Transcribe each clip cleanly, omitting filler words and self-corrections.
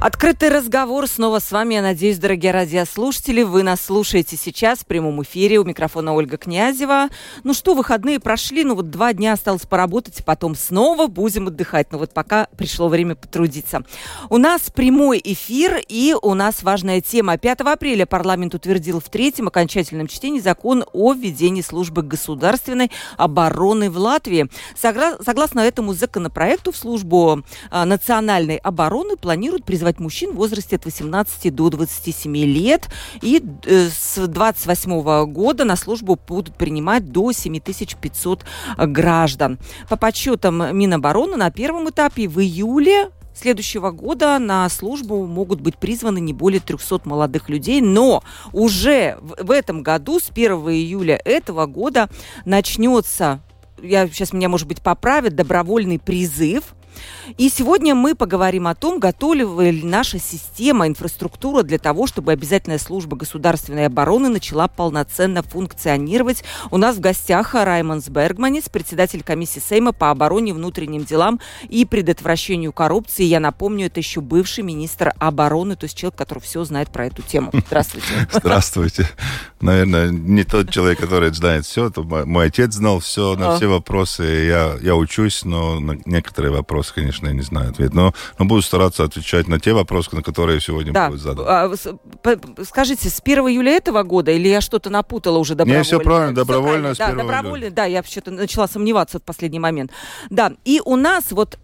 Открытый разговор снова с вами. Я надеюсь, дорогие радиослушатели, вы нас слушаете сейчас в прямом эфире. У микрофона Ольга Князева. Ну что, выходные прошли, ну вот 2 дня осталось поработать, потом снова будем отдыхать. Но вот пока пришло время потрудиться. У нас прямой эфир, и у нас важная тема. 5 апреля парламент утвердил в 3-м окончательном чтении закон о введении службы государственной обороны в Латвии. Согласно этому законопроекту, в службу национальной обороны планируют призвать мужчин в возрасте от 18 до 27 лет. И с 28 года на службу будут принимать до 7500 граждан. По подсчетам Минобороны, на первом этапе в июле следующего года на службу могут быть призваны не более 300 молодых людей, но уже в этом году, с 1 июля этого года, начнется, сейчас меня, может быть, поправят, добровольный призыв. И сегодня мы поговорим о том, готова ли наша система, инфраструктура для того, чтобы обязательная служба государственной обороны начала полноценно функционировать. У нас в гостях Раймондс Бергманис, председатель комиссии Сейма по обороне, внутренним делам и предотвращению коррупции. Я напомню, это еще бывший министр обороны, то есть человек, который все знает про эту тему. Здравствуйте. Здравствуйте. Наверное, не тот человек, который знает все. Мой отец знал все, на все вопросы. Я учусь, но на некоторые вопросы, конечно, я не знаю ответ, но буду стараться отвечать на те вопросы, на которые сегодня будут заданы. Скажите, с 1 июля этого года, или я что-то напутала уже добровольно? Нет, все правильно, добровольно, с 1 июля. Да, я вообще-то начала сомневаться в последний момент. Да, и у нас вот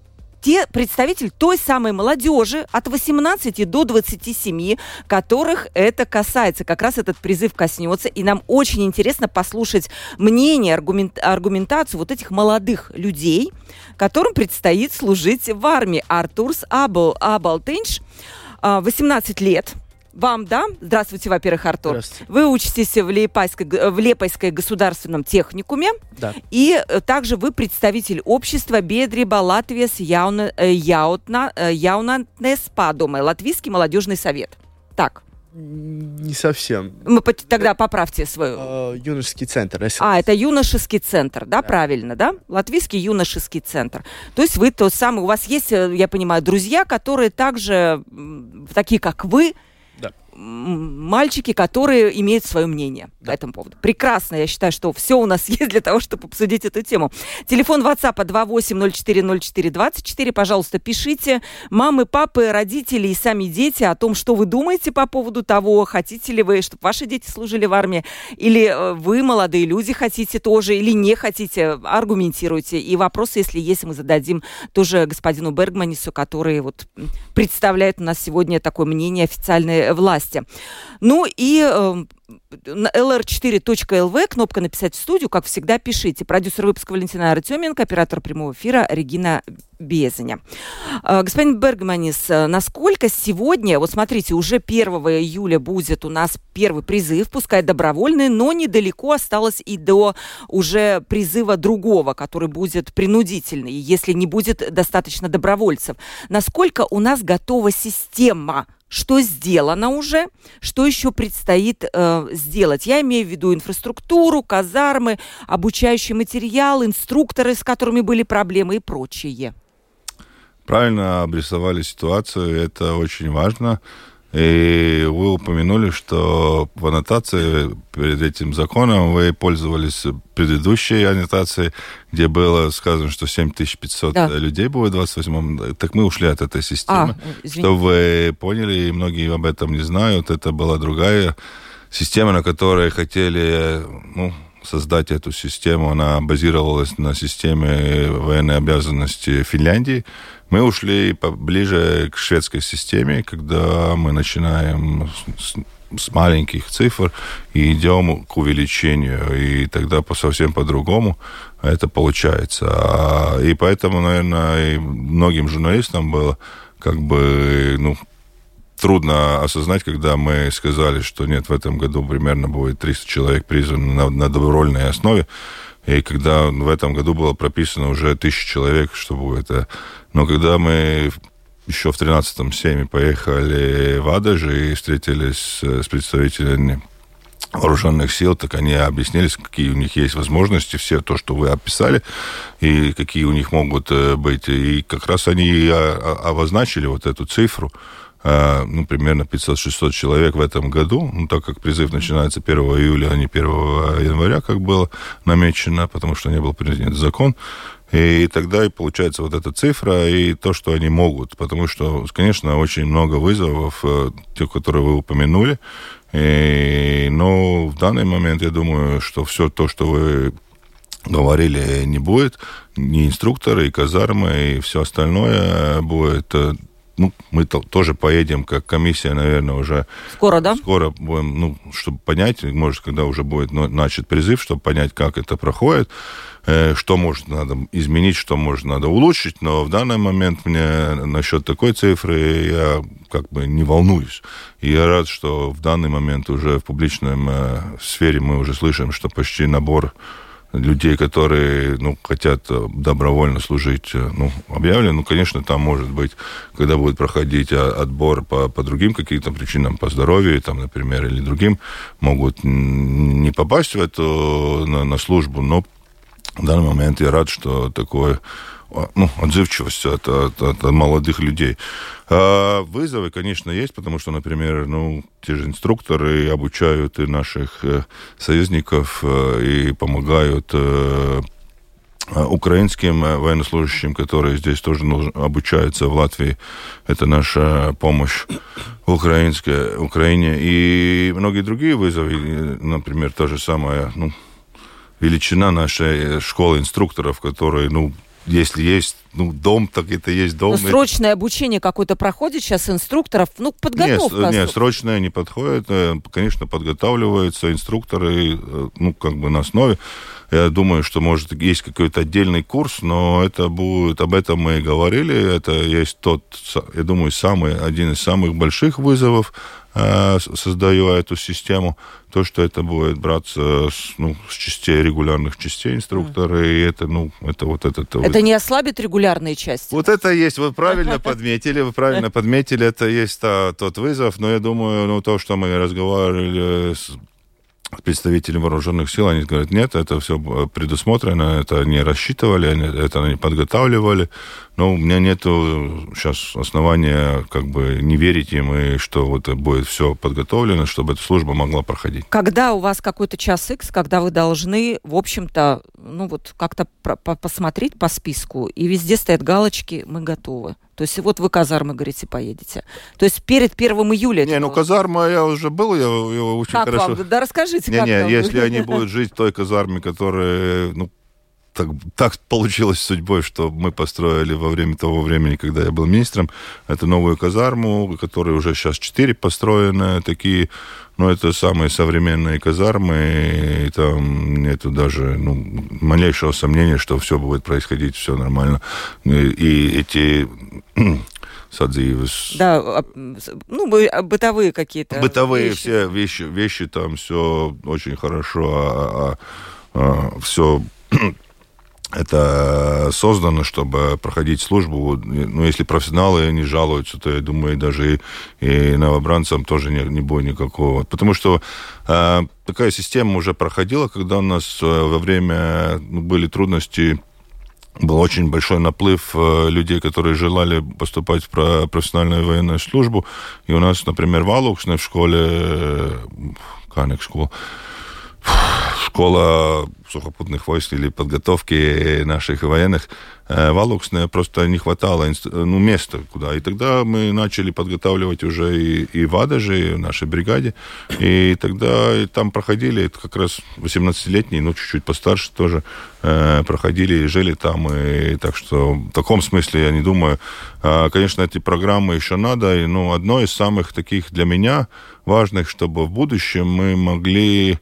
представитель той самой молодежи от 18 до 27, которых это касается. Как раз этот призыв коснется, и нам очень интересно послушать мнение, аргументацию вот этих молодых людей, которым предстоит служить в армии. Артурс Аболиньш, 18 лет. Вам, да? Здравствуйте, во-первых, Артур. Здравствуйте. Вы учитесь в Лепайской государственном техникуме. Да. И также вы представитель общества Бедриба Латвijas Jaunatnes Padome, Латвийский молодежный совет. Так. Не совсем. Тогда поправьте свою. Юношеский центр. Это юношеский центр, да, правильно, да? Латвийский юношеский центр. То есть вы тот самый, у вас есть, я понимаю, друзья, которые также, такие как вы, мальчики, которые имеют свое мнение по этому поводу. Прекрасно, я считаю, что все у нас есть для того, чтобы обсудить эту тему. Телефон WhatsApp 28040424. Пожалуйста, пишите. Мамы, папы, родители и сами дети о том, что вы думаете по поводу того, хотите ли вы, чтобы ваши дети служили в армии, или вы, молодые люди, хотите тоже, или не хотите, аргументируйте. И вопросы, если есть, мы зададим тоже господину Бергманису, который вот представляет у нас сегодня такое мнение официальной власти. Ну и lr4.lv, кнопка «Написать в студию», как всегда, пишите. Продюсер выпуска Валентина Артеменко, оператор прямого эфира Регина Безеня. Господин Бергманис, насколько сегодня, вот смотрите, уже 1 июля будет у нас первый призыв, пускай добровольный, но недалеко осталось и до уже призыва другого, который будет принудительный, если не будет достаточно добровольцев. Насколько у нас готова система? Что сделано уже, что еще предстоит сделать. Я имею в виду инфраструктуру, казармы, обучающий материал, инструкторы, с которыми были проблемы и прочее. Правильно обрисовали ситуацию, это очень важно. И вы упомянули, что в аннотации перед этим законом вы пользовались предыдущей аннотацией, где было сказано, что 7500 людей будет в 28-м. Так мы ушли от этой системы. Чтобы вы поняли, и многие об этом не знают, это была другая система, на которой хотели... создать эту систему, она базировалась на системе военной обязанности Финляндии. Мы ушли поближе к шведской системе, когда мы начинаем с маленьких цифр и идем к увеличению, и тогда совсем по-другому это получается. И поэтому, наверное, и многим журналистам было как бы трудно осознать, когда мы сказали, что нет, в этом году примерно будет 300 человек призваны на добровольной основе. И когда в этом году было прописано уже 1000 человек, что будет. Но когда мы еще в 13-м Сейме поехали в Адажи и встретились с представителями вооруженных сил, так они объяснили, какие у них есть возможности, все то, что вы описали, и какие у них могут быть. И как раз они обозначили вот эту цифру, ну, примерно 500-600 человек в этом году, ну, так как призыв начинается 1 июля, а не 1 января, как было намечено, потому что не был принят закон. И тогда и получается вот эта цифра и то, что они могут. Потому что, конечно, очень много вызовов, тех, которые вы упомянули. Но в данный момент, я думаю, что все то, что вы говорили, не будет. Ни инструкторы, и казармы, и все остальное будет... Ну, мы тоже поедем, как комиссия, наверное, уже... Скоро, да? Скоро будем, ну, чтобы понять, может, когда уже будет начат призыв, чтобы понять, как это проходит, что можно надо изменить, что можно надо улучшить, но в данный момент мне насчет такой цифры я как бы не волнуюсь. И я рад, что в данный момент уже в публичном сфере мы уже слышим, что почти набор людей, которые, ну, хотят добровольно служить, ну, объявлено. Ну, конечно, там может быть, когда будет проходить отбор по другим каким-то причинам, по здоровью, там, например, или другим, могут не попасть в эту, на службу, но в данный момент я рад, что такое, ну, отзывчивость от молодых людей. А вызовы, конечно, есть, потому что, например, ну, те же инструкторы обучают и наших союзников, и помогают украинским военнослужащим, которые здесь тоже обучаются в Латвии. Это наша помощь Украине. И многие другие вызовы, например, та же самая, ну, величина нашей школы инструкторов, которые, ну, если есть, ну, дом, так это есть дом. Но срочное обучение какое-то проходит сейчас инструкторов? Ну, подготовка. Нет, срочное не подходит. Конечно, подготавливаются инструкторы, ну, как бы на основе. Я думаю, что, может, есть какой-то отдельный курс, но это будет... Об этом мы и говорили. Это есть тот, я думаю, один из самых больших вызовов, создаю эту систему, то, что это будет браться с, ну, с частей, регулярных частей инструкторы, и это, ну, это вот этот... Это не ослабит регулярные части? Вот это есть, вы правильно подметили, это есть тот вызов, но я думаю, ну, то, что мы разговаривали с представителями вооруженных сил, они говорят, нет, это все предусмотрено, это не рассчитывали, это не подготавливали. Но у меня нет сейчас основания как бы не верить им, и что вот будет все подготовлено, чтобы эта служба могла проходить. Когда у вас какой-то час X, когда вы должны, в общем-то, ну вот как-то посмотреть по списку, и везде стоят галочки «Мы готовы». То есть вот вы казармы, говорите, поедете. То есть перед 1 июля... Не, ну казарма, я уже был, я его очень как хорошо... Как вам? Да расскажите, как вам. Если они будут жить в той казарме, которая... Ну, так получилось судьбой, что мы построили во время того времени, когда я был министром, эту новую казарму, которой уже сейчас 4 построены, такие... Ну, это самые современные казармы, и там нету даже, ну, малейшего сомнения, что все будет происходить, все нормально. И эти садзивы... Да, ну, бытовые какие-то... Бытовые вещи. Все вещи там, все очень хорошо, все... Это создано, чтобы проходить службу. Ну, если профессионалы не жалуются, то, я думаю, даже и новобранцам тоже не будет никакого. Потому что такая система уже проходила, когда у нас во время были трудности, был очень большой наплыв людей, которые желали поступать в профессиональную военную службу. И у нас, например, в Алуксне в школе... Школа сухопутных войск или подготовки наших военных в Алуксне просто не хватало места куда. И тогда мы начали подготавливать уже и в Адаже, и в нашей бригаде. И тогда и там проходили, это как раз 18-летние, ну, чуть-чуть постарше тоже, проходили и жили там. И так что в таком смысле, я не думаю, конечно, эти программы еще надо. И, ну, одно из самых таких для меня важных, чтобы в будущем мы могли...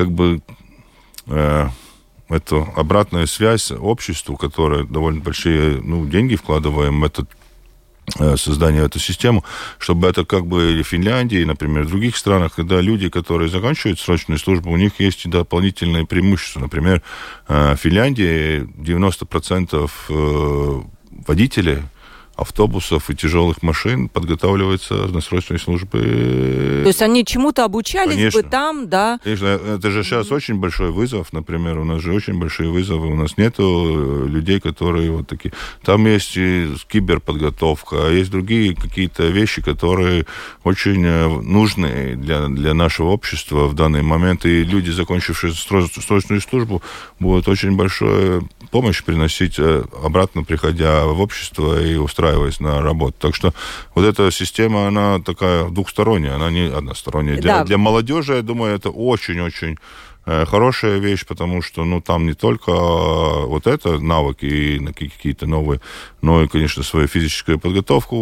как бы эту обратную связь обществу, которое довольно большие, ну, деньги вкладываем в этот создания этой системы, чтобы это как бы и в Финляндии, и, например, в других странах, когда люди, которые заканчивают срочную службу, у них есть дополнительные преимущества. Например, в Финляндии 90% водителей автобусов и тяжелых машин подготавливаются на срочной службе. То есть они чему-то обучались, конечно, бы там, да? Конечно, это же сейчас очень большой вызов, например, у нас же очень большие вызовы, у нас нету людей, которые вот такие... Там есть и киберподготовка, а есть другие какие-то вещи, которые очень нужны для нашего общества в данный момент, и люди, закончившие срочную службу, будут очень большую помощь приносить обратно, приходя в общество и устраиваясь на работу. Так что вот эта система, она такая двухсторонняя, она не односторонняя. Да. Для молодежи, я думаю, это очень-очень хорошая вещь, потому что, ну, там не только вот это навыки и какие-то новые, но и, конечно, свою физическую подготовку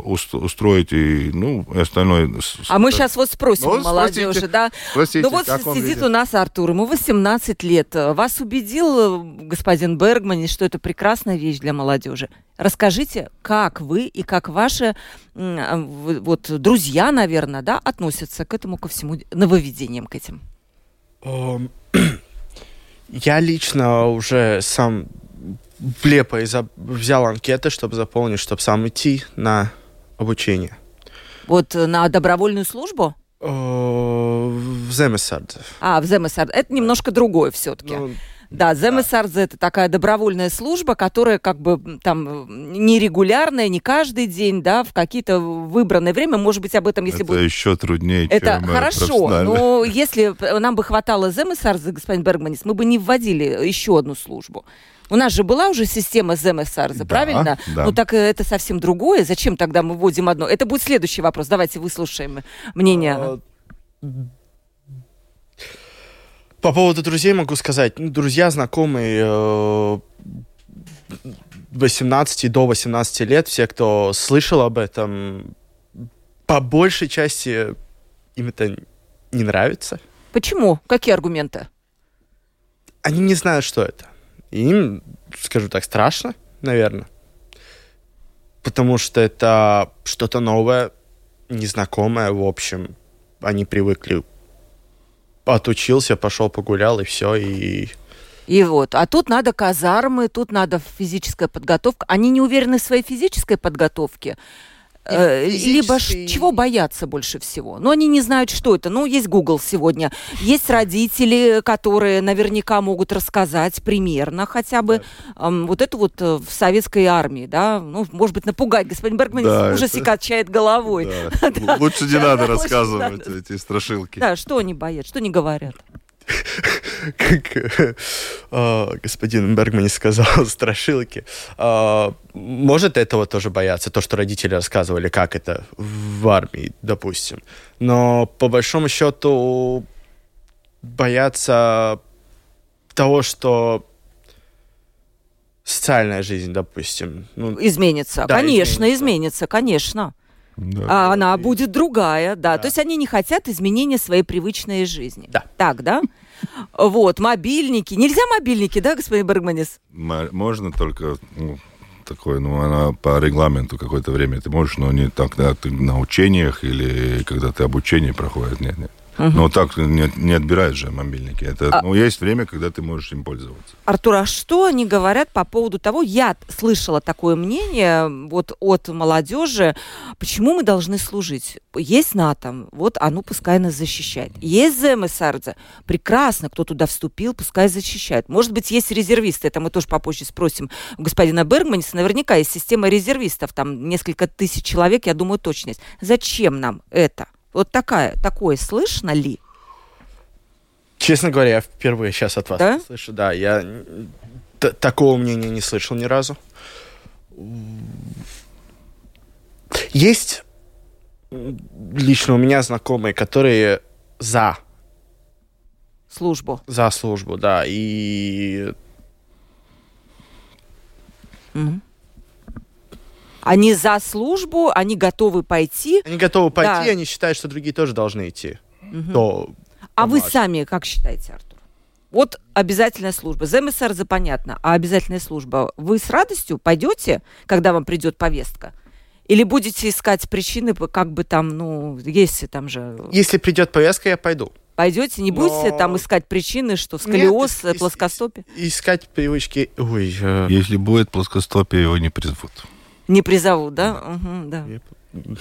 устроить и, ну, остальное. А мы сейчас вот спросим у молодежи, да? Простите, ну, вот сидит у нас Артур, ему 18 лет. Вас убедил господин Бергманис, что это прекрасная вещь для молодежи? Расскажите, как вы и как ваши вот друзья, наверное, да, относятся к этому, ко всему, нововведениям к этим? Я лично уже сам влепо взял анкеты, чтобы заполнить, чтобы сам идти на обучение. Вот на добровольную службу? В Земессардзе. А, в Земессардзе. Это немножко другое все-таки. Ну, да, Земессардзе – это такая добровольная служба, которая как бы там нерегулярная, не каждый день, да, в какие-то выбранное время, может быть, об этом, если бы... Это еще труднее, это чем хорошо, но если нам бы хватало Земессардзе, господин Бергманис, мы бы не вводили еще одну службу. У нас же была уже система Земессардзе, правильно? Да. Ну так это совсем другое. Зачем тогда мы вводим одно? Это будет следующий вопрос. Давайте выслушаем мнение. По поводу друзей могу сказать. Ну, друзья, знакомые 18 до 18 лет, все, кто слышал об этом, по большей части им это не нравится. Почему? Какие аргументы? Они не знают, что это. И им, скажу так, страшно, наверное. Потому что это что-то новое, незнакомое, в общем. Они привыкли. Отучился, пошел погулял, и все, и... И вот. А тут надо казармы, тут надо физическая подготовка. Они не уверены в своей физической подготовке? Либо чего боятся больше всего? Но они не знают, что это. Ну, есть Google сегодня. Есть родители, которые наверняка могут рассказать примерно хотя бы вот это вот в советской армии, да? Ну, может быть, напугать. Господин Бергманис ужасе качает головой. Да. Да. Лучше не надо рассказывать эти страшилки. Да, что они боятся, что не говорят. Как господин Бергманис сказал, страшилки. Может, этого тоже бояться, то, что родители рассказывали, как это в армии, допустим. Но, по большому счету, боятся того, что социальная жизнь, допустим... Ну, изменится, да, конечно, изменится, конечно. Да. А она будет другая, да. То есть они не хотят изменения своей привычной жизни. Да. Так, да? Вот, мобильники. Нельзя мобильники, да, господин Бергманис? Можно только... такое, ну, она по регламенту какое-то время ты можешь, но не так, да, ты на учениях или когда ты обучение проходишь, нет. Угу. Но так не отбирают же мобильники. Это, ну, есть время, когда ты можешь им пользоваться. Артур, а что они говорят по поводу того, я слышала такое мнение вот от молодежи, почему мы должны служить? Есть НАТО, вот оно пускай нас защищает. Есть Земессардзе, прекрасно, кто туда вступил, пускай защищает. Может быть, есть резервисты, это мы тоже попозже спросим у господина Бергманиса, наверняка есть система резервистов, там несколько тысяч человек, я думаю, точно есть. Зачем нам это? Вот такое слышно ли? Честно говоря, я впервые сейчас от вас слышу. Да, я такого мнения не слышал ни разу. Есть лично у меня знакомые, которые за... службу. За службу, да. И... Угу. Они за службу, они готовы пойти. Они готовы пойти, да. Они считают, что другие тоже должны идти. Угу. А вы сами как считаете, Артур? Вот обязательная служба. Земессардзе, понятно, а обязательная служба. Вы с радостью пойдете, когда вам придет повестка? Или будете искать причины, как бы там, ну, если там же... Если придет повязка, я пойду. Пойдете, не будете там искать причины, что сколиоз, нет, плоскостопие? Искать привычки... Ой, если будет плоскостопие, его не призовут. Не призовут, да? Да. Угу,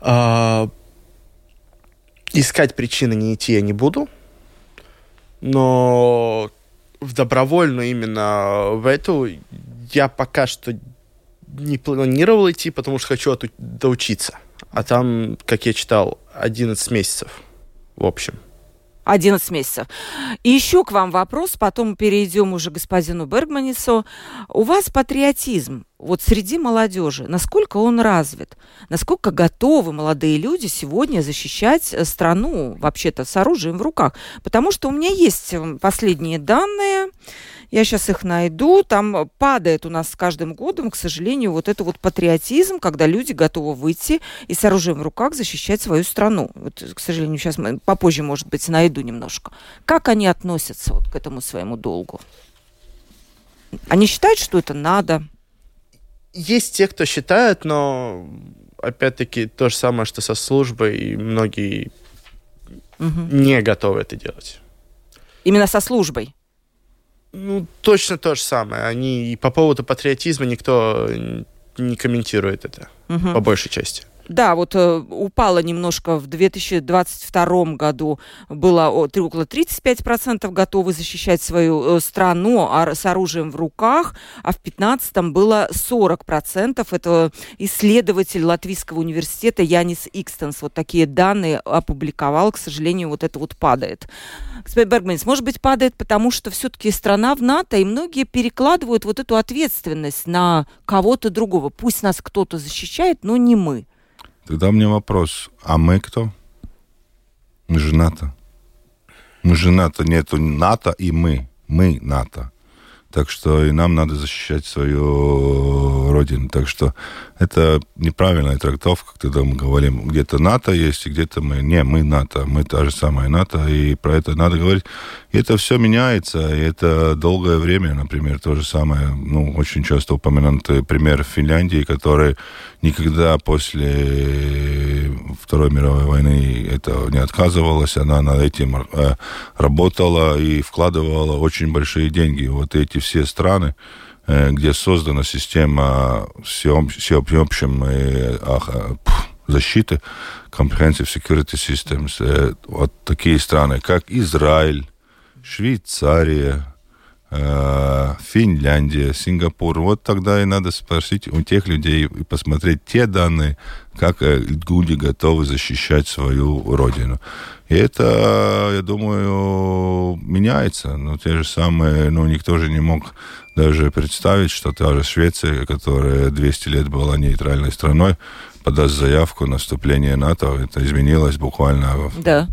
да. Искать причины не идти я не буду, но в добровольную именно в эту я пока что не планировал идти, потому что хочу доучиться. А там, как я читал, 11 месяцев. В общем. 11 месяцев. И еще к вам вопрос, потом перейдем уже к господину Бергманису. У вас патриотизм вот среди молодежи. Насколько он развит? Насколько готовы молодые люди сегодня защищать страну вообще-то с оружием в руках? Потому что у меня есть последние данные. Я сейчас их найду. Там падает у нас с каждым годом, к сожалению, вот это вот патриотизм, когда люди готовы выйти и с оружием в руках защищать свою страну. Вот, к сожалению, сейчас мы попозже, может быть, найду немножко. Как они относятся вот к этому своему долгу? Они считают, что это надо? Есть те, кто считает, но, опять-таки, то же самое, что со службой, и многие не готовы это делать. Именно со службой? Ну, точно то же самое. Они и по поводу патриотизма никто не комментирует это, по большей части. Да, вот упало немножко в 2022 году. Было около 35% готовы защищать свою страну с оружием в руках, а в 2015 было 40%. Это исследователь Латвийского университета Янис Икстенс. Вот такие данные опубликовал. К сожалению, вот это вот падает. Господин Бергманис, может быть, падает, потому что все-таки страна в НАТО, и многие перекладывают вот эту ответственность на кого-то другого. Пусть нас кто-то защищает, но не мы. Тогда мне вопрос, а мы кто? Мы же НАТО. Мы же НАТО, нету НАТО и мы. Мы НАТО. Так что и нам надо защищать свою родину. Так что это неправильная трактовка, когда мы говорим, где-то НАТО есть, и где-то мы. Не, мы НАТО, мы та же самая НАТО, и про это надо говорить. И это все меняется, и это долгое время, например, то же самое, ну, очень часто упомянутый пример Финляндии, который никогда после Второй мировой войны это не отказывалась, она над этим работала и вкладывала очень большие деньги. Вот эти все страны, где создана система всеобъемлющей защиты, comprehensive security systems, вот такие страны, как Израиль, Швейцария, Финляндия, Сингапур. Вот тогда и надо спросить у тех людей и посмотреть те данные, как люди готовы защищать свою родину. И это, я думаю, меняется. Но те же самые, ну, никто же не мог даже представить, что та же Швеция, которая 200 лет была нейтральной страной, подаст заявку на вступление НАТО. Это изменилось буквально в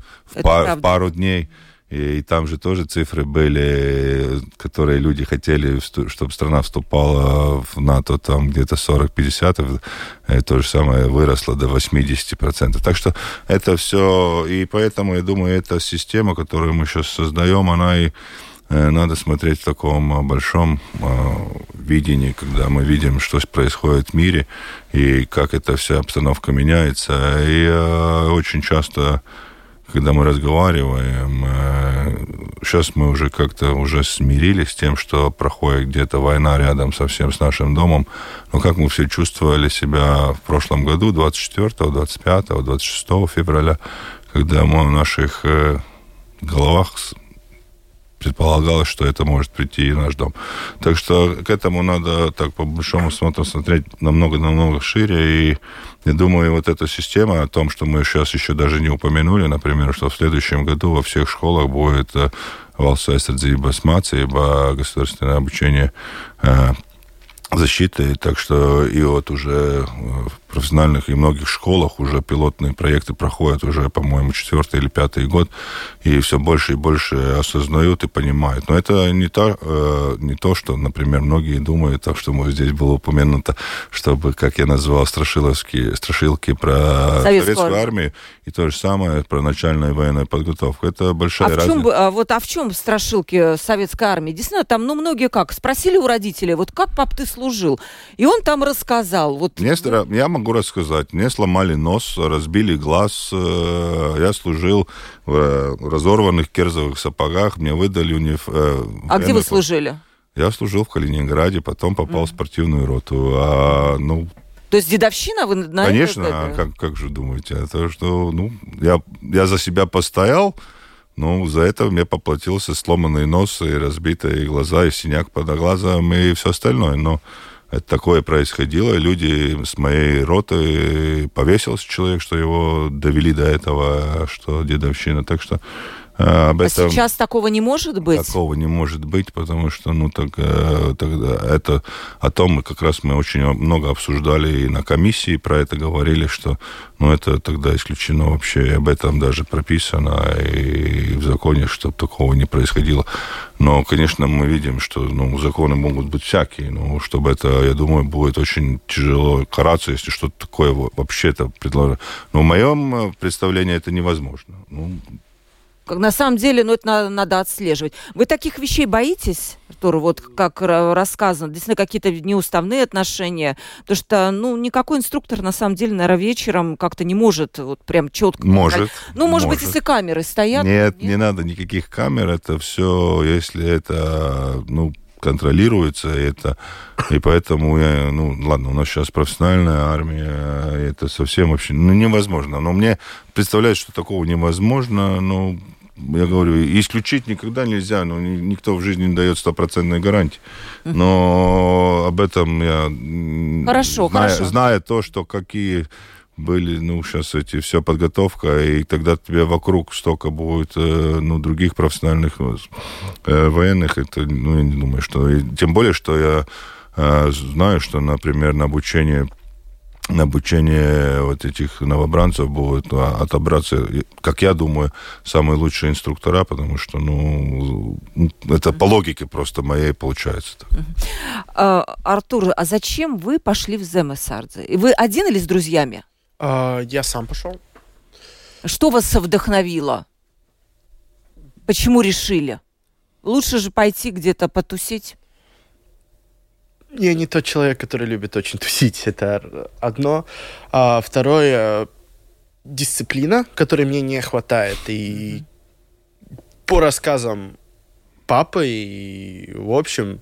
пару дней. И там же тоже цифры были, которые люди хотели, чтобы страна вступала в НАТО, там где-то 40-50, то же самое выросло до 80%. Так что это все, и поэтому, я думаю, эта система, которую мы сейчас создаем, она и надо смотреть в таком большом видении, когда мы видим, что происходит в мире, и как эта вся обстановка меняется. И очень часто... Когда мы разговариваем, сейчас мы уже как-то уже смирились с тем, что проходит где-то война рядом совсем с нашим домом. Но как мы все чувствовали себя в прошлом году, 24, 25, 26 февраля, когда мы в наших головах предполагалось, что это может прийти и в наш дом. Так что к этому надо так по большому смотру смотреть намного-намного шире. И я думаю, вот эта система о том, что мы сейчас еще даже не упомянули, например, что в следующем году во всех школах будет Валсайсардзе и Басмация, ибо государственное обучение защиты, так что и вот уже в профессиональных и многих школах уже пилотные проекты проходят уже, по-моему, 4-й или 5-й год, и все больше и больше осознают и понимают. Но это не то, что, например, многие думают, так что здесь было упомянуто, чтобы, как я назвал, страшилки про советскую армию, и то же самое про начальную военную подготовку. Это большая разница. А в чем страшилки советской армии? Действительно, там, многие спросили у родителей, вот как, пап, ты служил. И он там рассказал. Вот... Я могу рассказать. Мне сломали нос, разбили глаз. Я служил в разорванных кирзовых сапогах. Мне выдали А где вы служили? Я служил в Калининграде, потом попал в спортивную роту. То есть дедовщина? Вы, наверное, конечно, как же думаете? Это что, я за себя постоял, но за это мне поплатился сломанный нос, и разбитые глаза, и синяк под глазом, и все остальное. Но это такое происходило. Люди с моей роты, повесился человек, что его довели до этого, что дедовщина. Так что... А сейчас такого не может быть? Такого не может быть, потому что, тогда это о том, мы очень много обсуждали и на комиссии про это говорили, что, это тогда исключено вообще, и об этом даже прописано, и в законе, чтобы такого не происходило. Но, конечно, мы видим, что, законы могут быть всякие, чтобы это, я думаю, будет очень тяжело караться, если что-то такое вообще-то предложено. Но в моем представлении это невозможно. На самом деле, это надо отслеживать. Вы таких вещей боитесь, Артур, как рассказано? Действительно, какие-то неуставные отношения? Потому что, никакой инструктор, на самом деле, наверное, вечером как-то не может прям четко... Может. Может быть, если камеры стоят... Нет, не надо никаких камер. Это все, если это, контролируется это. И поэтому, у нас сейчас профессиональная армия, это совсем вообще невозможно. Но мне представляется, что такого невозможно, я говорю, исключить никогда нельзя, никто в жизни не дает стопроцентной гарантии. Но об этом я знаю то, что какие были, сейчас эти все подготовка, и тогда тебе вокруг столько будет, других профессиональных военных, это, я не думаю, что... И тем более, что я знаю, что, например, на обучение этих новобранцев будут отобраться, как я думаю, самые лучшие инструктора, потому что, это по логике просто моей получается. Артур, а зачем вы пошли в Земессардзе? Вы один или с друзьями? Я сам пошел. Что вас вдохновило? Почему решили? Лучше же пойти где-то потусить. Я не тот человек, который любит очень тусить, это одно. А второе, дисциплина, которой мне не хватает. И по рассказам папы, и в общем,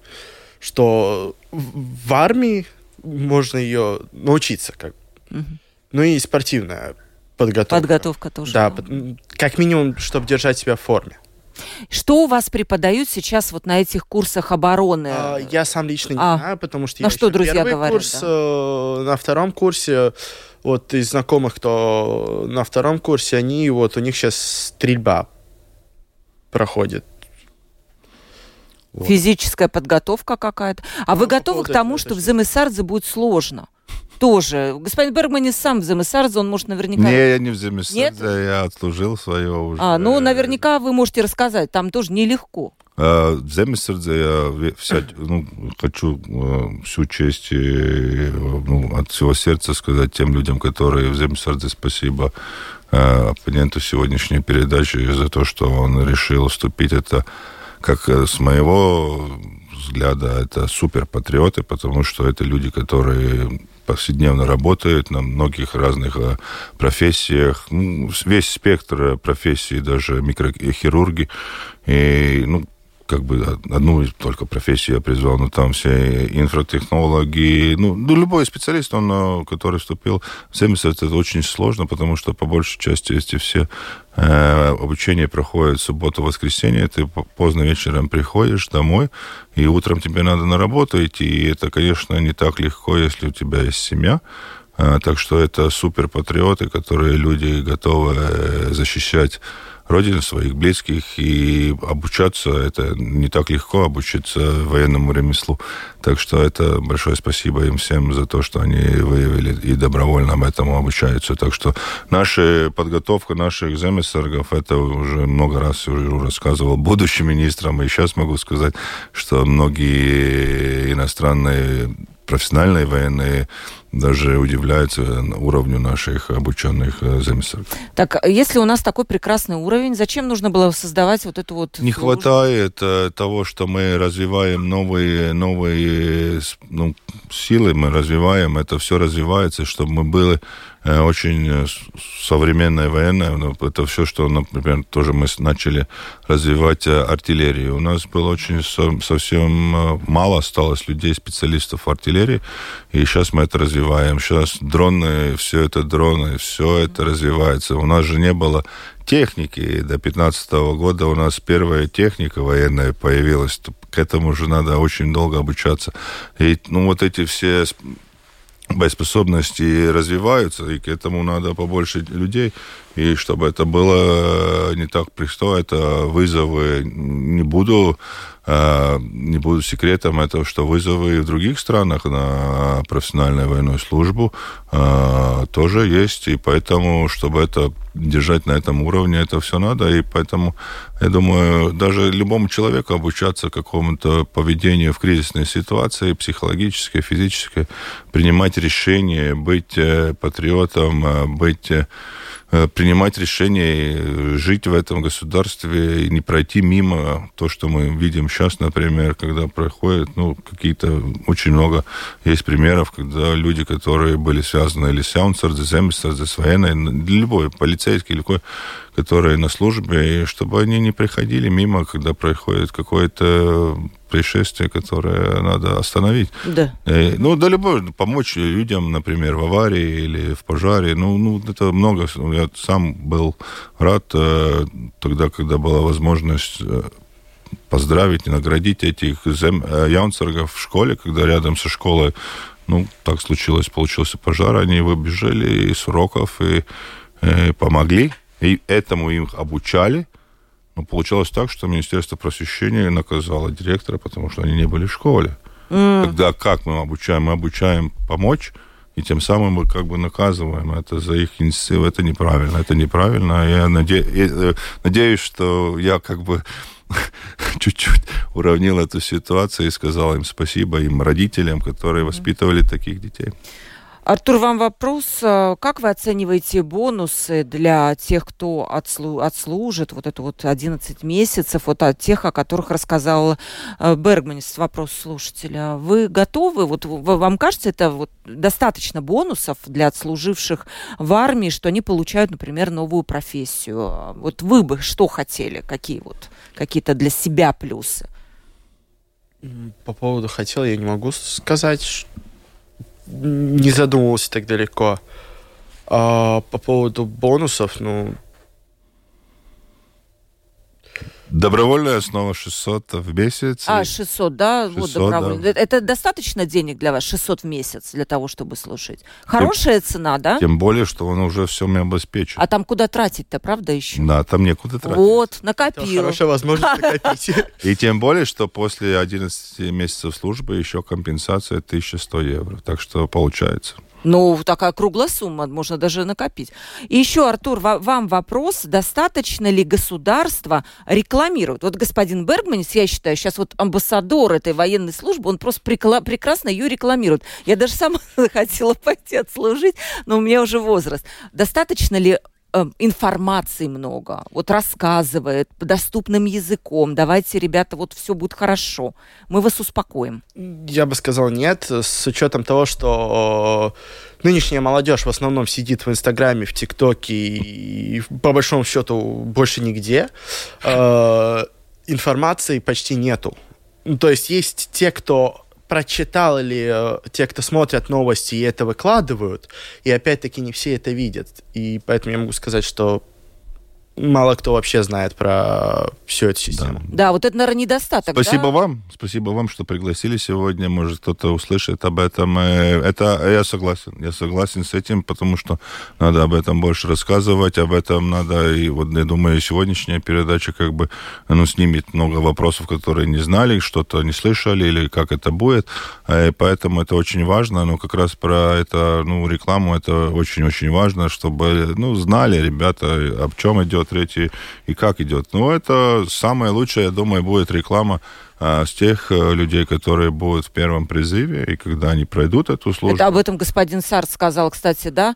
что в армии можно ее научиться. И спортивная подготовка. Подготовка тоже. Да, как минимум, чтобы держать себя в форме. Что у вас преподают сейчас на этих курсах обороны? Я сам лично не знаю, потому что я еще первый курс, на втором курсе, из знакомых, кто на втором курсе, они, у них сейчас стрельба проходит. Физическая подготовка какая-то. А вы готовы к тому, что в Земессардзе будет сложно? Тоже. Господин Бергманис сам в Земессардзе, он может наверняка... Не, я не в Земессардзе, я отслужил свое уже. Наверняка вы можете рассказать, там тоже нелегко. В Земессардзе я хочу всю честь и, от всего сердца сказать тем людям, которые в Земессардзе, спасибо оппоненту сегодняшней передачи за то, что он решил вступить. Это, как с моего взгляда, это суперпатриоты, потому что это люди, которые повседневно работают на многих разных профессиях, весь спектр профессий, даже микрохирурги, и, одну из только профессий я призвал, там все инфратехнологи, любой специалист, который вступил в Земессардзе, это очень сложно, потому что по большей части эти все обучение проходит в субботу-воскресенье, ты поздно вечером приходишь домой, и утром тебе надо на работу идти, и это, конечно, не так легко, если у тебя есть семья. Так что это суперпатриоты, которые люди готовы защищать родину, своих близких, и обучаться, это не так легко обучиться военному ремеслу. Так что это большое спасибо им всем за то, что они выявили и добровольно об этом обучаются. Так что наша подготовка наших земессаргов, это уже много раз рассказывал будущим министрам, и сейчас могу сказать, что многие иностранные профессиональные военные даже удивляются уровню наших обученных земессардзе. Так, если у нас такой прекрасный уровень, зачем нужно было создавать вот эту вот... Не службу? Хватает того, что мы развиваем новые силы, мы развиваем, это все развивается, чтобы мы были очень современные военные. Это все, что, например, тоже мы начали развивать артиллерию. У нас было очень совсем мало осталось людей, специалистов в артиллерии, и сейчас мы это развиваем. Сейчас дроны, все это развивается. У нас же не было техники. До 2015 года у нас первая техника военная появилась. К этому же надо очень долго обучаться. И вот эти все боеспособности развиваются, и к этому надо побольше людей. И чтобы это было не так просто, это вызовы. Не буду секретом этого, что вызовы в других странах на профессиональную военную службу тоже есть, и поэтому, чтобы это держать на этом уровне, это все надо, и поэтому, я думаю, даже любому человеку обучаться какому-то поведению в кризисной ситуации, психологической, физической, принимать решения, быть патриотом, принимать решения, жить в этом государстве и не пройти мимо то, что мы видим сейчас, например, когда проходят, какие-то очень много есть примеров, когда люди, которые были связаны или с Яунсардзе, Земессардзе, с военной, любой полицейский, любой, которые на службе, и чтобы они не приходили мимо, когда происходит какое-то происшествие, которое надо остановить. Да. Любой, помочь людям, например, в аварии или в пожаре. Это много. Я сам был рад тогда, когда была возможность поздравить и наградить этих яунсаргов в школе, когда рядом со школой, так случилось, получился пожар, они выбежали из уроков и помогли. И этому их обучали. Но получалось так, что Министерство просвещения наказало директора, потому что они не были в школе. Тогда как мы обучаем? Мы обучаем помочь, и тем самым мы как бы наказываем это за их инициативу. Это неправильно. Я надеюсь, что я как бы чуть-чуть уравнил эту ситуацию и сказал им спасибо, им, родителям, которые воспитывали таких детей. Артур, вам вопрос. Как вы оцениваете бонусы для тех, кто отслужит 11 месяцев, от тех, о которых рассказал Бергманис, вопрос слушателя? Вы готовы? Вам кажется, это достаточно бонусов для отслуживших в армии, что они получают, например, новую профессию? Вы бы что хотели? Какие какие-то для себя плюсы? По поводу «хотел» я не могу сказать, не задумывался так далеко. А по поводу бонусов, добровольная основа 600 в месяц. 600, да? 600, добровольная. Да. Это достаточно денег для вас, 600 в месяц, для того, чтобы слушать? Хорошая цена, да? Тем более, что он уже все мне обеспечен. А там куда тратить-то, правда, еще? Да, там некуда тратить. Накопил. Это хорошая возможность накопить. И тем более, что после 11 месяцев службы еще компенсация 1100 евро. Так что получается. Такая круглая сумма, можно даже накопить. И еще, Артур, вам вопрос, достаточно ли государство рекламирует? Господин Бергманис, я считаю, сейчас амбассадор этой военной службы, он просто прекрасно ее рекламирует. Я даже сама хотела пойти отслужить, но у меня уже возраст. Достаточно ли информации много? Рассказывает доступным языком. Давайте, ребята, все будет хорошо. Мы вас успокоим. Я бы сказал нет, с учетом того, что нынешняя молодежь в основном сидит в Инстаграме, в ТикТоке и по большому счету больше нигде. Информации почти нету. То есть есть те, кто прочитал, или те, кто смотрят новости и это выкладывают, и опять-таки не все это видят. И поэтому я могу сказать, что мало кто вообще знает про всю эту систему. Да, это, наверное, недостаток. Спасибо вам, что пригласили сегодня. Может, кто-то услышит об этом. Это я согласен с этим, потому что надо об этом больше рассказывать, об этом надо. И я думаю, сегодняшняя передача как бы снимет много вопросов, которые не знали, что-то не слышали, или как это будет. И поэтому это очень важно. Но как раз про это, рекламу, это очень-очень важно, чтобы, знали ребята, об чем идет речь и как идет. Это самое лучшее, я думаю, будет реклама с тех людей, которые будут в первом призыве, и когда они пройдут эту службу. Это об этом господин Сарт сказал, кстати, да,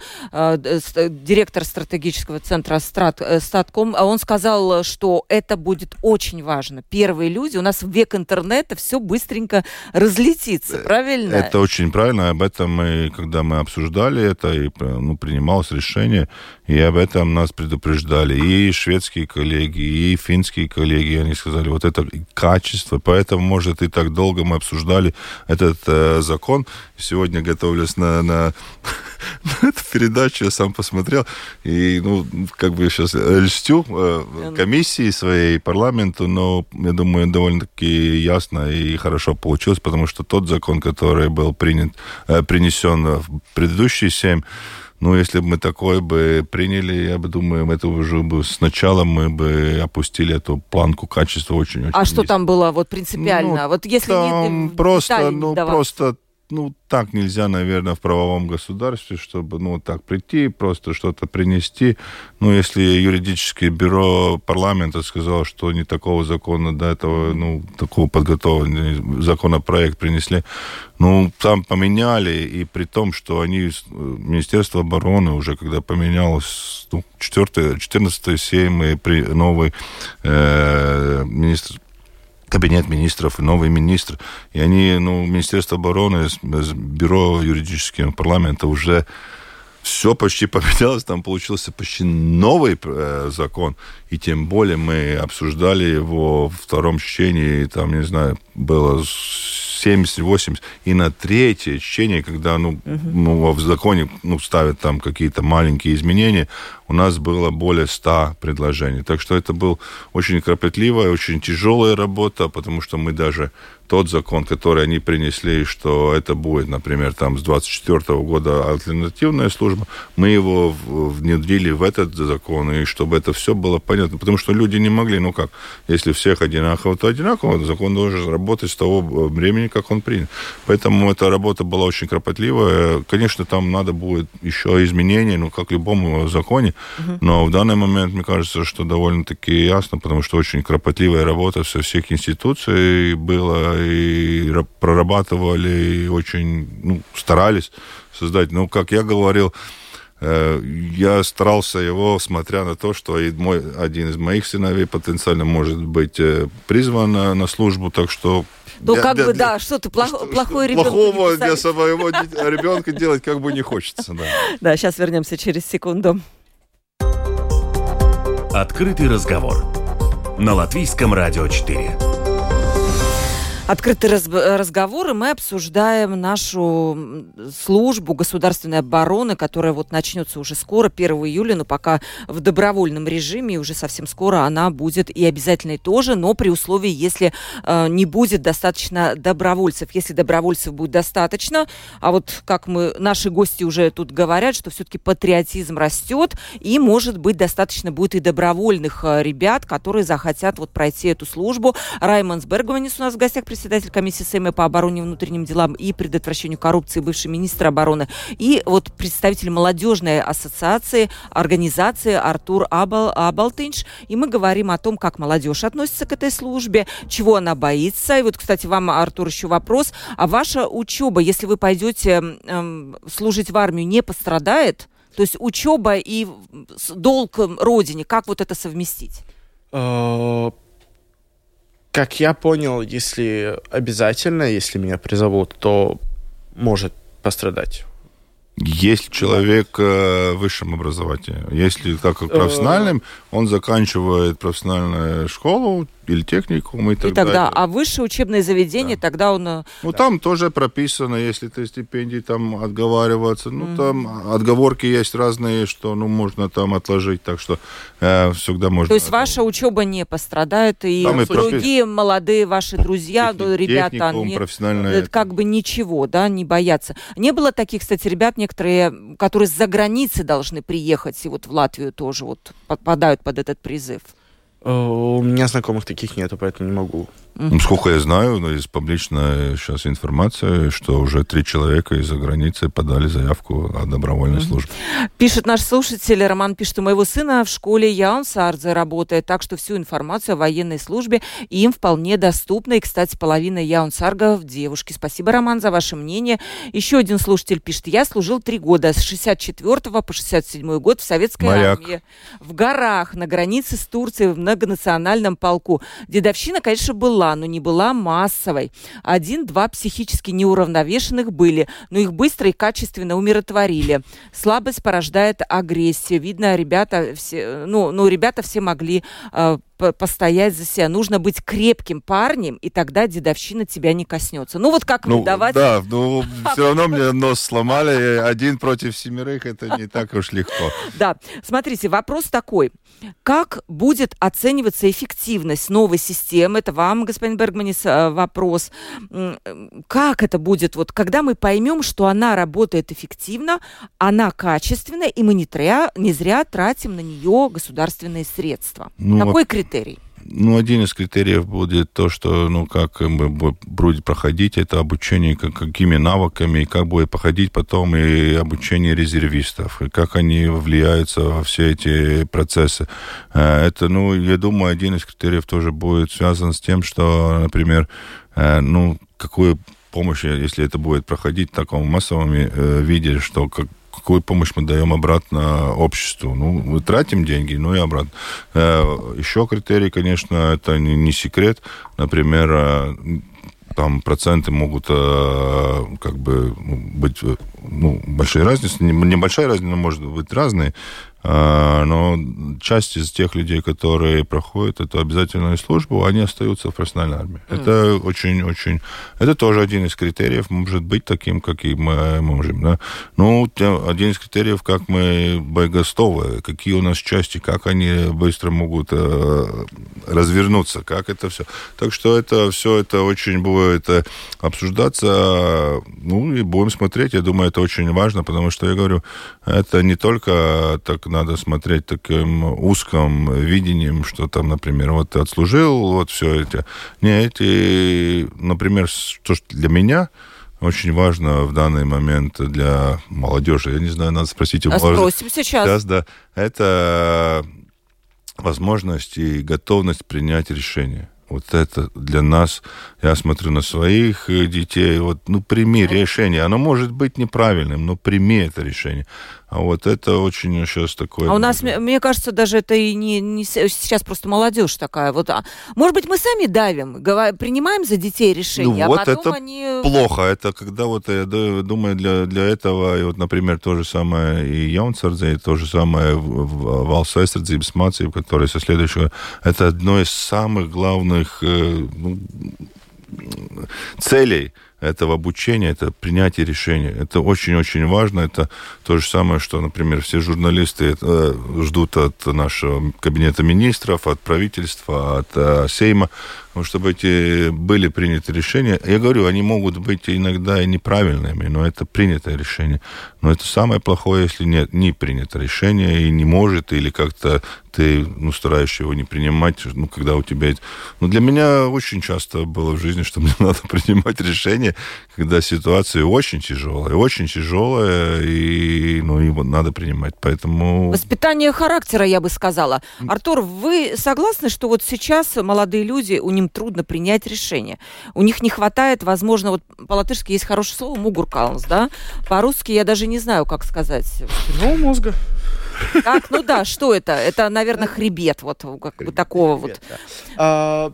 директор стратегического центра «Статком», он сказал, что это будет очень важно. Первые люди, у нас в век интернета все быстренько разлетится, правильно? Это очень правильно, об этом мы, когда мы обсуждали это, и принималось решение, и об этом нас предупреждали и шведские коллеги, и финские коллеги, они сказали, вот это качество, поэтому, может, и так долго мы обсуждали этот закон. Сегодня, готовлюсь на эту передачу, я сам посмотрел, и, сейчас льстю комиссии своей, парламенту, но, я думаю, довольно-таки ясно и хорошо получилось, потому что тот закон, который был принесен в предыдущие 7, если бы мы такой бы приняли, я бы думаю, это уже бы сначала мы бы опустили эту планку качества очень-очень. А низко. Что там было принципиально? Если не просто, так нельзя, наверное, в правовом государстве, чтобы, так прийти, просто что-то принести. Если юридическое бюро парламента сказало, что не такого закона до этого, такого подготовленного законопроект принесли, там поменяли, и при том, что они, Министерство обороны уже, когда поменялось 14-й Сейм и новый министр, кабинет министров и новый министр. И они, Министерство обороны, бюро юридического парламента уже все почти поменялось. Там получился почти новый закон. И тем более мы обсуждали его в втором чтении. Там, было 70-80. И на третье чтение, когда в законе ставят там какие-то маленькие изменения, у нас было более 100 предложений. Так что это была очень кропотливая, очень тяжелая работа, потому что мы даже тот закон, который они принесли, что это будет, например, с 24 года альтернативная служба, мы его внедрили в этот закон, и чтобы это все было понятно. Потому что люди не могли, если всех одинаково, то одинаково. Закон должен работать с того времени, как он принят. Поэтому эта работа была очень кропотливая. Конечно, там надо будет еще изменения, как любому законе. Но в данный момент, мне кажется, что довольно-таки ясно, потому что очень кропотливая работа со всех институций была, и прорабатывали, и очень старались создать. Как я говорил, я старался его, смотря на то, что один из моих сыновей потенциально может быть призван на службу, так что... что-то плохое ребенку не поставить. Плохого для своего ребенка делать как бы не хочется. Да, сейчас вернемся через секунду. Открытый разговор на Латвийском радио 4. Открытые разговоры. Мы обсуждаем нашу службу государственной обороны, которая начнется уже скоро, 1 июля, но пока в добровольном режиме, и уже совсем скоро она будет и обязательной тоже, но при условии, если не будет достаточно добровольцев. Если добровольцев будет достаточно, а как наши гости уже тут говорят, что все-таки патриотизм растет, и, может быть, достаточно будет и добровольных ребят, которые захотят пройти эту службу. Раймондс Бергманис у нас в гостях, председатель комиссии Сейма по обороне, внутренним делам и предотвращению коррупции, бывший министр обороны, и представитель молодежной организации Артурс Аболиньш. И мы говорим о том, как молодежь относится к этой службе, чего она боится. И кстати, вам, Артур, еще вопрос. А ваша учеба, если вы пойдете служить в армию, не пострадает? То есть учеба и долг родине, как это совместить? Как я понял, если меня призовут, то может пострадать. Если человек в высшем образовании, если так как профессиональным, он заканчивает профессиональную школу или техникум и так далее. А высшее учебное заведение, да. Тогда он... Там тоже прописано, если ты стипендии, там отговариваться. Там отговорки есть разные, что можно там отложить, так что всегда можно... То есть ваша учеба не пострадает, и другие молодые ваши друзья, ребята, они ничего, не боятся. Не было таких, кстати, ребят, некоторые, которые с-за границы должны приехать, и в Латвию тоже попадают под этот призыв? У меня меня знакомых таких нету, поэтому не могу. Сколько я знаю, из публичной сейчас информации, что уже 3 человека из-за границы подали заявку о добровольной службе. Пишет наш слушатель, Роман пишет, у моего сына в школе Янис Икстенс работает, так что всю информацию о военной службе им вполне доступна. И, кстати, половина Янис Икстенсов девушки. Спасибо, Роман, за ваше мнение. Еще один слушатель пишет, я служил 3 года, с 64 по 67 год в советской армии. В горах, на границе с Турцией, в многонациональном полку. Дедовщина, конечно, была, но не была массовой. 1-2 психически неуравновешенных были, но их быстро и качественно умиротворили. Слабость порождает агрессию. Видно, ребята все, ребята все могли постоять за себя. Нужно быть крепким парнем, и тогда дедовщина тебя не коснется. Ну, вот как выдавать... Да, все равно мне нос сломали. 1 против 7, это не так уж легко. Да. Смотрите, вопрос такой. Как будет оцениваться эффективность новой системы? Это вам, господин Бергманис, вопрос. Как это будет? Вот когда мы поймем, что она работает эффективно, она качественная, и мы не зря тратим на нее государственные средства. Какой критерий? Один из критериев будет то, что, как мы будем проходить это обучение, какими навыками, как будет проходить потом и обучение резервистов, и как они влияются во все эти процессы. Это, я думаю, один из критериев тоже будет связан с тем, что, например, какую помощь, если это будет проходить в таком массовом виде, что какую помощь мы даем обратно обществу. Мы тратим деньги, и обратно. Еще критерий, конечно, это не секрет. Например, там проценты могут быть... большие разницы. Небольшая разница, но может быть разные. Но часть из тех людей, которые проходят эту обязательную службу, они остаются в профессиональной армии. Это очень-очень... Это тоже один из критериев, может быть таким, каким мы можем. Да? Один из критериев, как мы боеготовы, какие у нас части, как они быстро могут развернуться, как это все. Так что это все это очень будет обсуждаться. И будем смотреть. Я думаю, это очень важно, потому что, я говорю, это не только... так надо смотреть таким узким видением, что там, например, вот ты отслужил, вот все это. Нет, и, например, то, что для меня очень важно в данный момент для молодежи, я не знаю, надо спросить у молодежи. Спросим сейчас. Сейчас, да. Это возможность и готовность принять решение. Вот это для нас, я смотрю на своих детей, прими решение. Оно может быть неправильным, но прими это решение. А вот это очень сейчас такое... А у нас, мне кажется, даже это и не сейчас просто молодежь такая. Вот, может быть, мы сами давим, принимаем за детей решения, а потом это они... плохо. Это когда я думаю, для этого, и например, то же самое и Янсардзе, и то же самое в Алсесардзе, и Бесмации, которые со следующего... Это одно из самых главных целей этого обучения, это принятие решения. Это очень-очень важно. Это то же самое, что, например, все журналисты ждут от нашего кабинета министров, от правительства, от Сейма, чтобы эти были приняты решения. Я говорю, они могут быть иногда и неправильными, но это принятое решение. Но это самое плохое, если не принято решение и не может, или как-то ты стараешься его не принимать, когда у тебя... для меня очень часто было в жизни, что мне надо принимать решение, когда ситуация очень тяжелая, и его надо принимать, поэтому... Воспитание характера, я бы сказала. Артур, вы согласны, что сейчас молодые люди, у них трудно принять решение? У них не хватает, возможно, по-латышски есть хорошее слово «мугуркалнс», да? По-русски я даже не знаю, как сказать. Спинного мозга. Так, что это? Это, наверное, хребет хребет, вот. Да.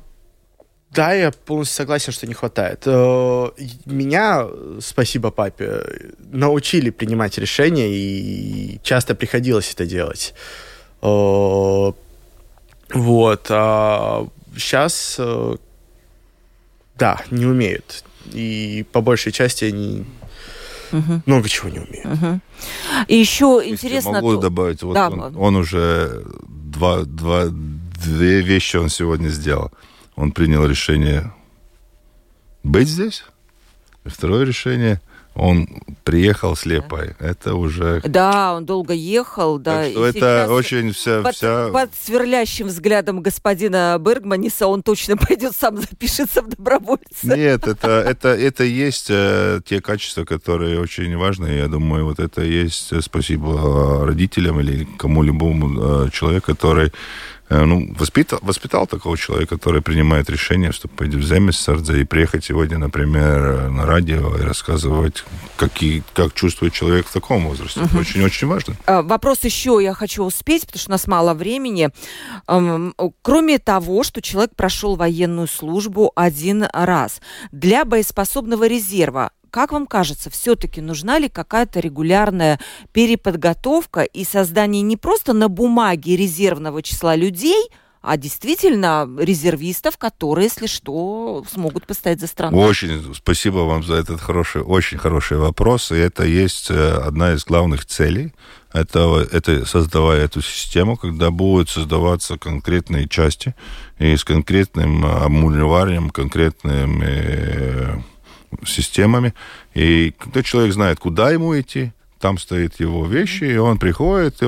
Да, я полностью согласен, что не хватает. Меня, спасибо папе, научили принимать решения, и часто приходилось это делать. Сейчас, не умеют. И по большей части они много чего не умеют. И еще интересно... Если могу добавить, он уже две вещи он сегодня сделал. Он принял решение быть здесь. И второе решение... Он приехал слепой, да. Это уже... Да, он долго ехал, да. Так что это очень вся... Под сверлящим взглядом господина Бергманиса он точно пойдет сам запишется в добровольце. Нет, это есть те качества, которые очень важны. Я думаю, вот это есть спасибо родителям или кому-либо человеку, который... Ну, воспитал такого человека, который принимает решение вступить в Земессардзе и приехать сегодня, например, на радио и рассказывать, как чувствует человек в таком возрасте. Это очень-очень важно. Вопрос еще я хочу успеть, потому что у нас мало времени. Кроме того, что человек прошел военную службу один раз, для боеспособного резерва, как вам кажется, все-таки нужна ли какая-то регулярная переподготовка и создание не просто на бумаге резервного числа людей, а действительно резервистов, которые, если что, смогут постоять за страну? Очень спасибо вам за этот очень хороший вопрос. И это есть одна из главных целей. Это создавая эту систему, когда будут создаваться конкретные части и с конкретным обмундированием, конкретными... системами, и когда человек знает, куда ему идти, там стоят его вещи, и он приходит,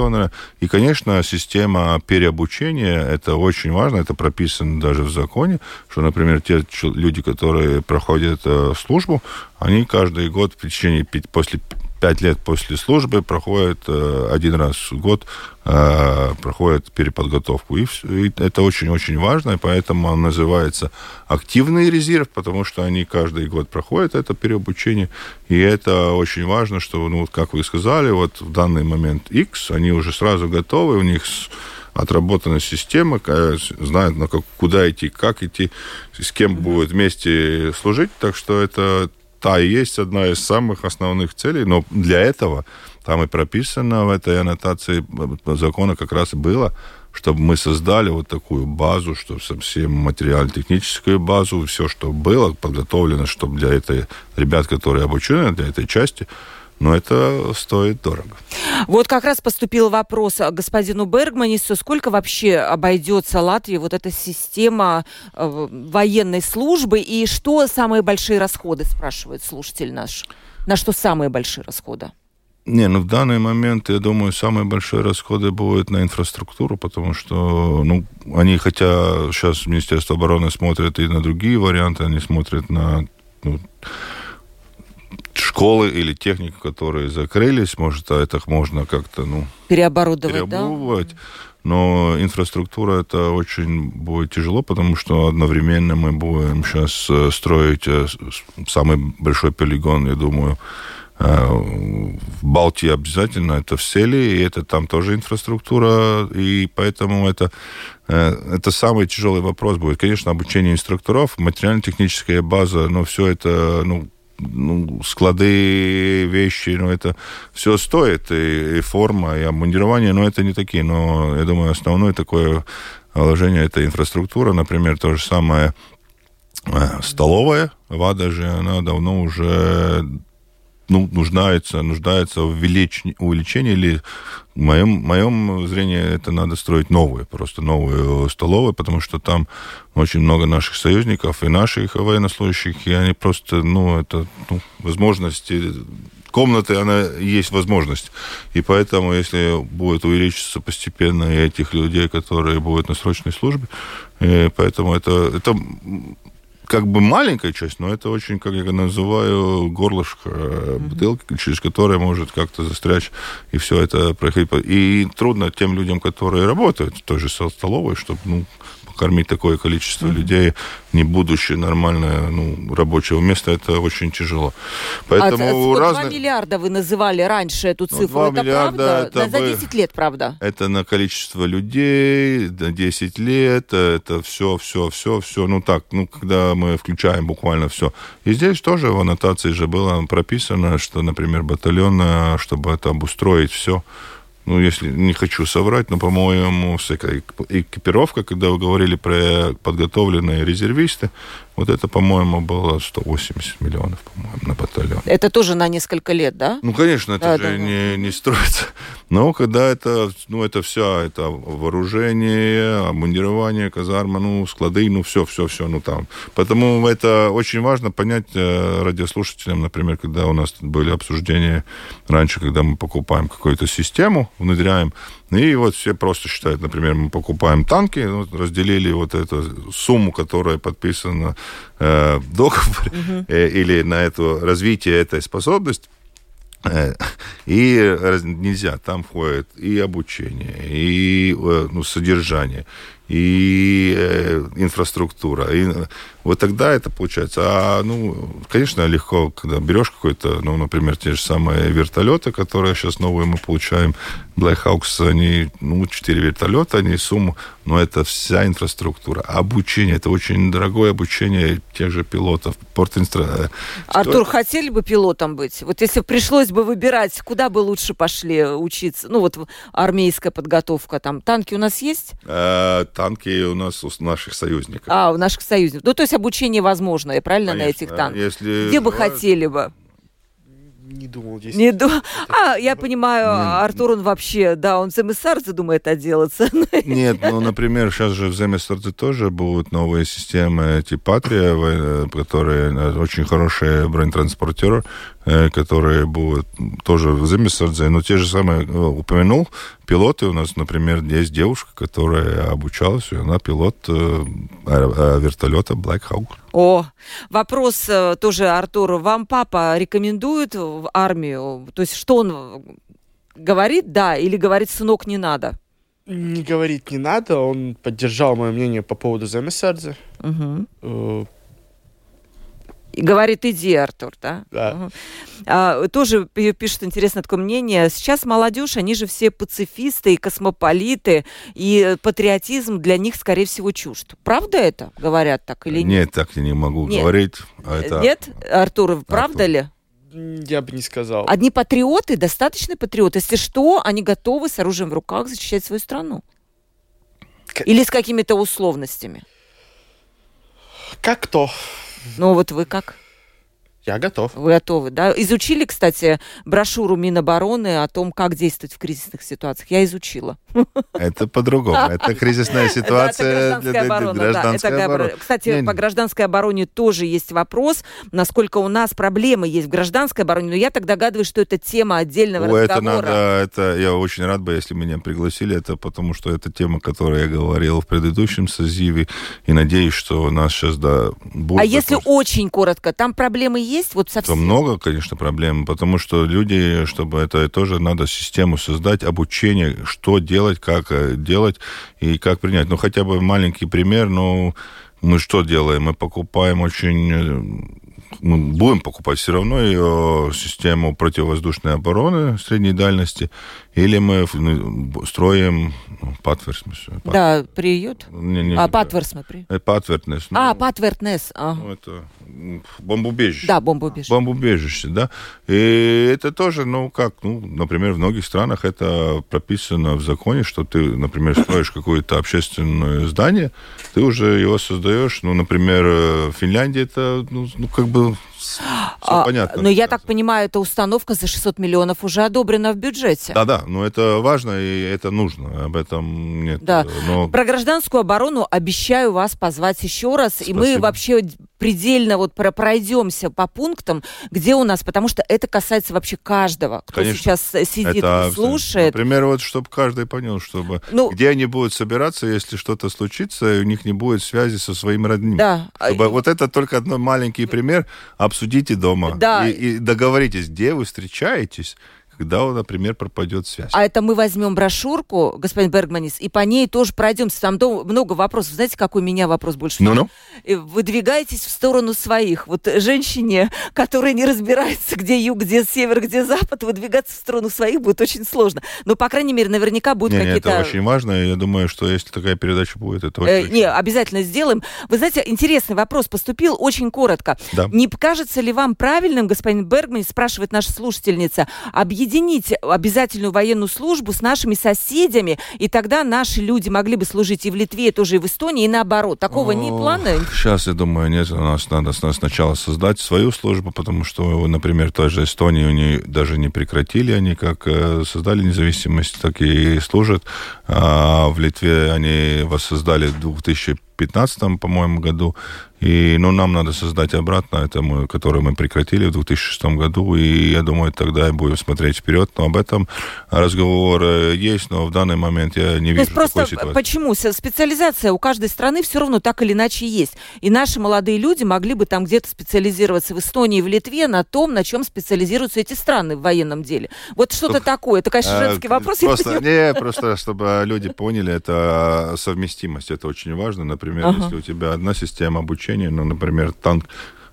и, конечно, система переобучения, это очень важно, это прописано даже в законе, что, например, те люди, которые проходят службу, они каждый год после 5 лет после службы проходят один раз в год проходят переподготовку. И это очень-очень важно, и поэтому он называется активный резерв, потому что они каждый год проходят это переобучение. И это очень важно, что, ну, как вы сказали, вот в данный момент X, они уже сразу готовы, у них... отработана система, знают, куда идти, как идти, с кем будут вместе служить. Так что это та и есть одна из самых основных целей. Но для этого там и прописано в этой аннотации закона как раз было, чтобы мы создали вот такую базу, чтобы совсем материально-техническую базу, все, что было подготовлено, чтобы для этой ребят, которые обучены, для этой части. Но это стоит дорого. Вот как раз поступил вопрос господину Бергманису, сколько вообще обойдется Латвии вот эта система военной службы и что самые большие расходы, спрашивает слушатель наш. На что самые большие расходы? В данный момент, я думаю, самые большие расходы будут на инфраструктуру, потому что, они, хотя сейчас Министерство обороны смотрит и на другие варианты, они смотрят на... школы или технику, которые закрылись, может, это можно как-то, переоборудовать. Да? Но инфраструктура это очень будет тяжело, потому что одновременно мы будем сейчас строить самый большой полигон, я думаю, в Балтии обязательно, это в селе, и это там тоже инфраструктура, и поэтому это самый тяжелый вопрос будет. Конечно, обучение инструкторов, материально-техническая база, но все это, склады, вещи, это все стоит, и форма, и обмундирование, это не такие. Но я думаю, основное такое вложение – это инфраструктура. Например, то же самое столовая, ВАДА же, она давно уже нуждается в увеличении, или в моем зрении это надо строить новую столовую, потому что там очень много наших союзников и наших военнослужащих, и они просто, возможности, комнаты, она есть возможность. И поэтому, если будет увеличиться постепенно этих людей, которые будут на срочной службе, поэтому это маленькая часть, но это очень, как я называю, горлышко бутылки, через которое может как-то застрять, и все это проходит. И трудно тем людям, которые работают в той же столовой, чтобы покормить такое количество людей, не будучи нормально рабочего места, это очень тяжело. Поэтому 2 миллиарда вы называли раньше эту цифру, это правда? Это за 10 лет, правда? Это на количество людей, на 10 лет, это все. Когда мы включаем буквально все. И здесь тоже в аннотации же было прописано, что, например, батальон, чтобы это обустроить все, если не хочу соврать, но, по-моему, всякая экипировка, когда вы говорили про подготовленные резервисты, это, по-моему, было 180 миллионов, по-моему, на батальон. Это тоже на несколько лет, да? Конечно, это не строится. Но когда это, ну, это вся, это вооружение, обмундирование, казарма, ну, склады, ну, все, ну, там. Поэтому это очень важно понять радиослушателям, например, когда у нас тут были обсуждения раньше, когда мы покупаем какую-то систему, внедряем, и вот все просто считают, например, мы покупаем танки, вот, разделили вот эту сумму, которая подписана договор, или на это развитие этой способности, и нельзя, там входит и обучение, и ну, содержание, и инфраструктура. И вот тогда это получается. А, ну, конечно, легко, когда берешь какой-то, ну, например, те же самые вертолеты, которые сейчас новые мы получаем, Black Hawks, они, ну, 4 вертолета, они сумма, но это вся инфраструктура. Обучение, это очень дорогое обучение тех же пилотов. Артур, хотели бы пилотом быть? Вот если пришлось бы выбирать, куда бы лучше пошли учиться? Ну, вот армейская подготовка, там, танки у нас есть? Танки у нас у наших союзников. А, у наших союзников. Ну, то есть обучение возможно, я правильно, конечно, на этих танках? Если где бы хотели бы? Не думал здесь. Не ду... я понимаю, Артур, он вообще, да, он в Земессардзе думает отделаться. Нет, ну, например, сейчас же в Земессардзе тоже будут новые системы типа «Патрия», которые очень хорошие бронетранспортеры, которые будут тоже в Земессардзе. Но те же самые, упомянул, пилоты у нас, например, есть девушка, которая обучалась, и она пилот вертолета Black Hawk. О, вопрос тоже, Артур, вам папа рекомендует в армию? То есть что он говорит, да, или говорит, сынок, не надо? Не говорит, не надо, он поддержал мое мнение по поводу Земессардзе. Угу. Говорит, иди, Артур, да? Да. Тоже пишет интересное такое мнение. Сейчас молодежь, они же все пацифисты и космополиты, и патриотизм для них, скорее всего, чужд. Правда это? Говорят так или нет? Нет, так я не могу говорить. Это... Нет? Артур, правда ли? Я бы не сказал. Одни патриоты, достаточные патриоты. Если что, они готовы с оружием в руках защищать свою страну. Или с какими-то условностями. Как то... Ну, вот вы как? Я готов. Вы готовы, да? Изучили, кстати, брошюру Минобороны о том, как действовать в кризисных ситуациях? Я изучила. Это по-другому. Это кризисная ситуация. Это гражданская оборона. Кстати, по гражданской обороне тоже есть вопрос, насколько у нас проблемы есть в гражданской обороне. Но я так догадываюсь, что это тема отдельного разговора. Это я очень рад бы, если меня пригласили. Это потому, что это тема, которую я говорил в предыдущем созиве. И надеюсь, что у нас сейчас будет... А если очень коротко, там проблемы есть? Вот совсем. Много, конечно, проблем, потому что люди, чтобы это тоже надо систему создать, обучение, что делать и как принять. Ну, хотя бы маленький пример, ну, мы что делаем? Мы покупаем очень... Мы будем покупать все равно ее систему противовоздушной обороны средней дальности, или мы строим патверсмес. Да, приют. Патверсмес. Патверсмес. Ну, это бомбоубежище. Да, бомбоубежище. Бомбоубежище, да. И это тоже, ну, как, ну, например, в многих странах это прописано в законе, что ты, например, строишь какое-то общественное здание, ты уже его создаешь, ну, например, в Финляндии это, ну, как бы... Понятно. Но я так понимаю, эта установка за 600 миллионов уже одобрена в бюджете. Да, но это важно и это нужно. Об этом нет. Да. Но... Про гражданскую оборону обещаю вас позвать еще раз. Спасибо. И мы вообще предельно вот пройдемся по пунктам, где у нас, потому что это касается вообще каждого, кто конечно. Сейчас сидит это и слушает. Например, вот чтобы каждый понял, чтобы где они будут собираться, если что-то случится, и у них не будет связи со своими родными. Да. Вот это только один маленький пример. Обсудите дома и договоритесь, где вы встречаетесь, когда, например, пропадет связь. А это мы возьмем брошюрку, господин Бергманис, и по ней тоже пройдемся. Там много вопросов. Знаете, какой у меня вопрос больше всего? Вы двигаетесь в сторону своих. Вот женщине, которая не разбирается, где юг, где север, где запад, выдвигаться в сторону своих будет очень сложно. Но, по крайней мере, наверняка будут какие-то... Это очень важно. Я думаю, что если такая передача будет, это очень... обязательно сделаем. Вы знаете, интересный вопрос поступил очень коротко. Да. Не кажется ли вам правильным, господин Бергманис, спрашивает наша слушательница, объединить объединить обязательную военную службу с нашими соседями, и тогда наши люди могли бы служить и в Литве, и тоже и в Эстонии, и наоборот. Такого не плана? Сейчас, я думаю, нет. У нас надо сначала создать свою службу, потому что, например, в той же Эстонии у нее даже не прекратили. Они как создали независимость, так и служат. А в Литве они воссоздали в 2015, по-моему, году. И, нам надо создать обратно этому, которое мы прекратили в 2006 году. И я думаю, тогда будем смотреть вперед. Но об этом разговор есть, но в данный момент я не вижу такой ситуации. Просто почему? Специализация у каждой страны все равно так или иначе есть. И наши молодые люди могли бы там где-то специализироваться в Эстонии, в Литве, на том, на чем специализируются эти страны в военном деле. Вот что-то такое. Это, конечно, женский вопрос. Просто чтобы люди поняли, это совместимость. Это очень важно. Например, если у тебя одна система обучения, например, танк,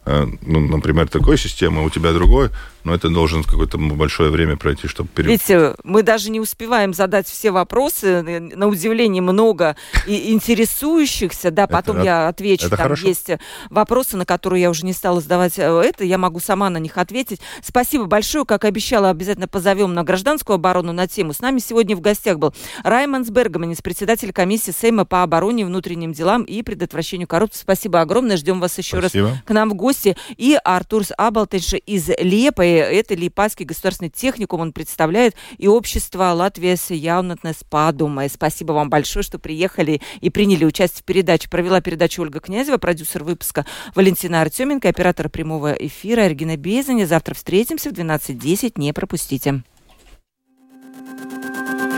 например, такой системы, у тебя другой, но это должен какое-то большое время пройти, чтобы Видите, мы даже не успеваем задать все вопросы. На удивление много интересующихся. Да, потом я отвечу. Там хорошо. Есть вопросы, на которые я уже не стала задавать это. Я могу сама на них ответить. Спасибо большое. Как обещала, обязательно позовем на гражданскую оборону на тему. С нами сегодня в гостях был Раймондс Бергманис, председатель комиссии Сейма по обороне, внутренним делам и предотвращению коррупции. Спасибо огромное. Ждем вас еще раз к нам в гости. И Артурс Аболиньш из Лиепая. Это Лиепайский государственный техникум. Он представляет и общество Латвijas jaunatnes padome. Спасибо вам большое, что приехали и приняли участие в передаче. Провела передачу Ольга Князева, продюсер выпуска Валентина Артеменко, оператор прямого эфира Регина Безеня. Завтра встретимся в 12:10. Не пропустите.